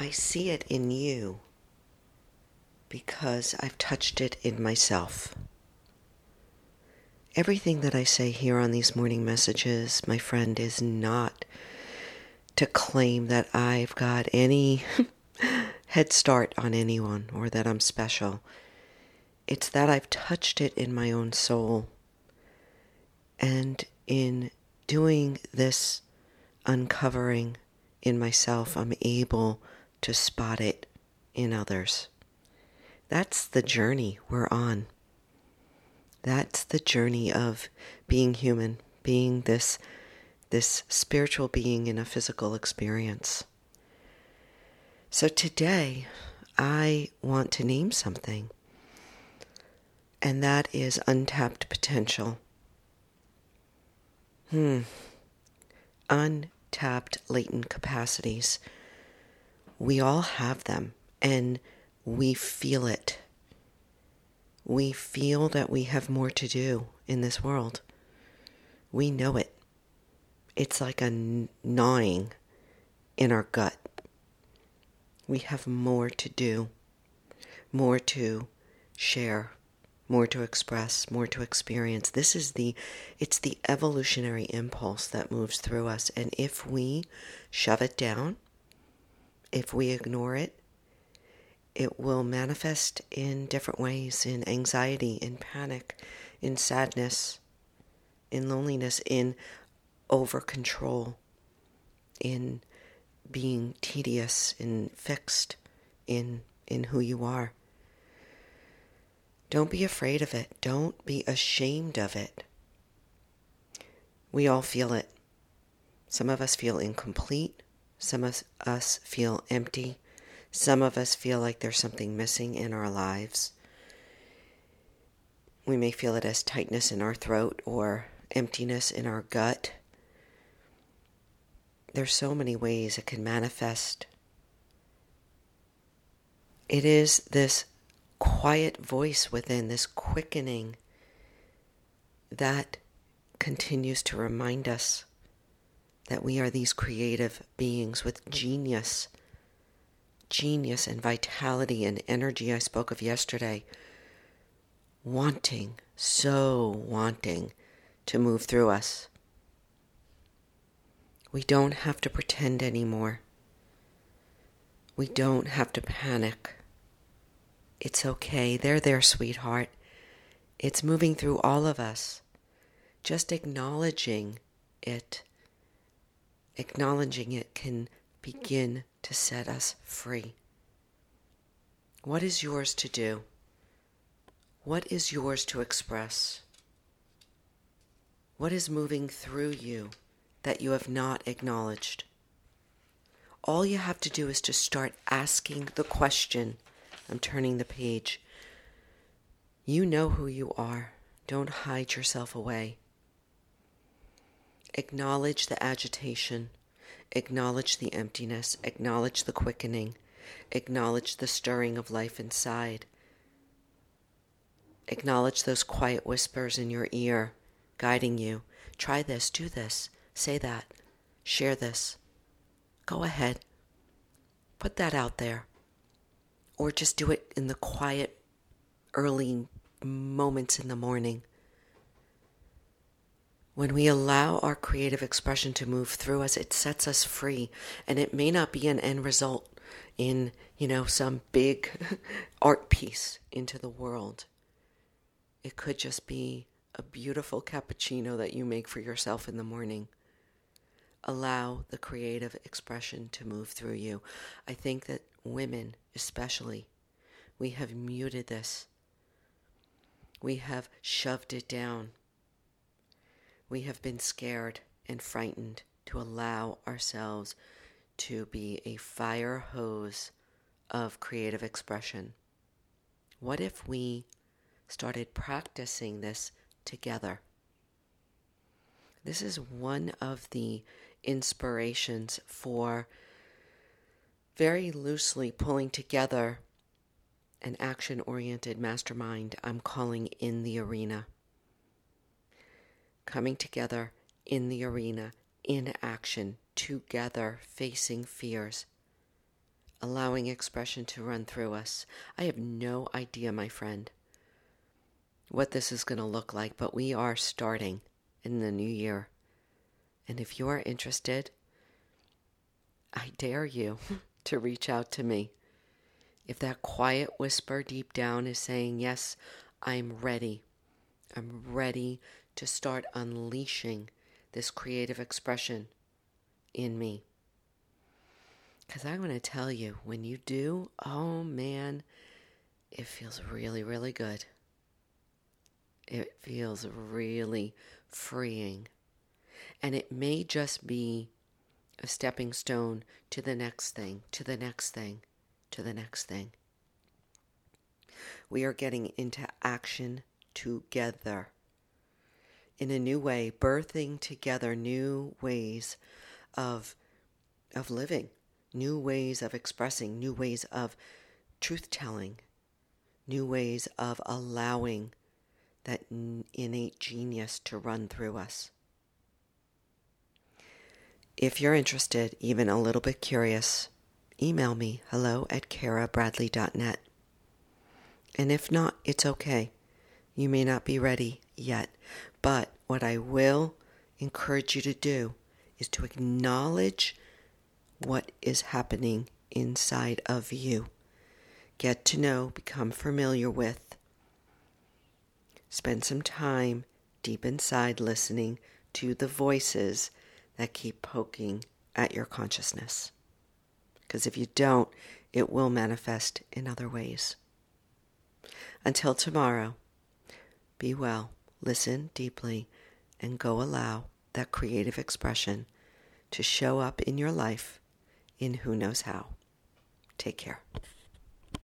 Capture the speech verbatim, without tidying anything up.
I see it in you because I've touched it in myself. Everything that I say here on these morning messages, my friend, is not to claim that I've got any head start on anyone or that I'm special. It's that I've touched it in my own soul. And in doing this uncovering in myself, I'm able to spot it in others. That's the journey we're on. That's the journey of being human, being this this spiritual being in a physical experience. So today, I want to name something, and that is untapped potential. Hmm. Untapped latent capacities. We all have them, and we feel it. We feel that we have more to do in this world. We know it. It's like a gnawing in our gut. We have more to do, more to share, more to express, more to experience. This is the, it's the evolutionary impulse that moves through us. And if we shove it down, if we ignore it, it will manifest in different ways, in anxiety, in panic, in sadness, in loneliness, in over-control, in being tedious, in fixed, in, in who you are. Don't be afraid of it. Don't be ashamed of it. We all feel it. Some of us feel incomplete. Some of us feel empty. Some of us feel like there's something missing in our lives. We may feel it as tightness in our throat or emptiness in our gut. There's so many ways it can manifest. It is this quiet voice within, this quickening that continues to remind us that we are these creative beings with genius, genius and vitality and energy I spoke of yesterday, wanting, so wanting to move through us. We don't have to pretend anymore. We don't have to panic. It's okay. They're there, sweetheart. It's moving through all of us. Just acknowledging it, acknowledging it can begin to set us free. What is yours to do? What is yours to express? What is moving through you that you have not acknowledged? All you have to do is to start asking the question. I'm turning the page. You know who you are. Don't hide yourself away. Acknowledge the agitation. Acknowledge the emptiness. Acknowledge the quickening. Acknowledge the stirring of life inside. Acknowledge those quiet whispers in your ear, guiding you. Try this. Do this. Say that. Share this. Go ahead. Put that out there. Or just do it in the quiet, early moments in the morning. When we allow our creative expression to move through us, it sets us free. And it may not be an end result in, you know, some big art piece into the world. It could just be a beautiful cappuccino that you make for yourself in the morning. Allow the creative expression to move through you. I think that women, especially, we have muted this. We have shoved it down. We have been scared and frightened to allow ourselves to be a fire hose of creative expression. What if we started practicing this together? This is one of the inspirations for very loosely pulling together an action-oriented mastermind I'm calling In the Arena. Coming together in the arena, in action, together, facing fears. allowing expression to run through us. I have no idea, my friend, what this is going to look like, but we are starting in the new year. And if you are interested, I dare you to reach out to me. If that quiet whisper deep down is saying, yes, I'm ready. I'm ready to start unleashing this creative expression in me. Because I'm going to tell you, when you do, oh man, it feels really, really good. It feels really freeing. And it may just be a stepping stone to the next thing, to the next thing, to the next thing. We are getting into action together in a new way, birthing together new ways of of living, new ways of expressing, new ways of truth-telling, new ways of allowing that innate genius to run through us. If you're interested, even a little bit curious, email me, hello at cara bradley dot net. And if not, it's okay. You may not be ready yet. But what I will encourage you to do is to acknowledge what is happening inside of you. Get to know, become familiar with. Spend some time deep inside listening to the voices that keep poking at your consciousness. Because if you don't, it will manifest in other ways. Until tomorrow, be well, listen deeply, and go allow that creative expression to show up in your life in who knows how. Take care.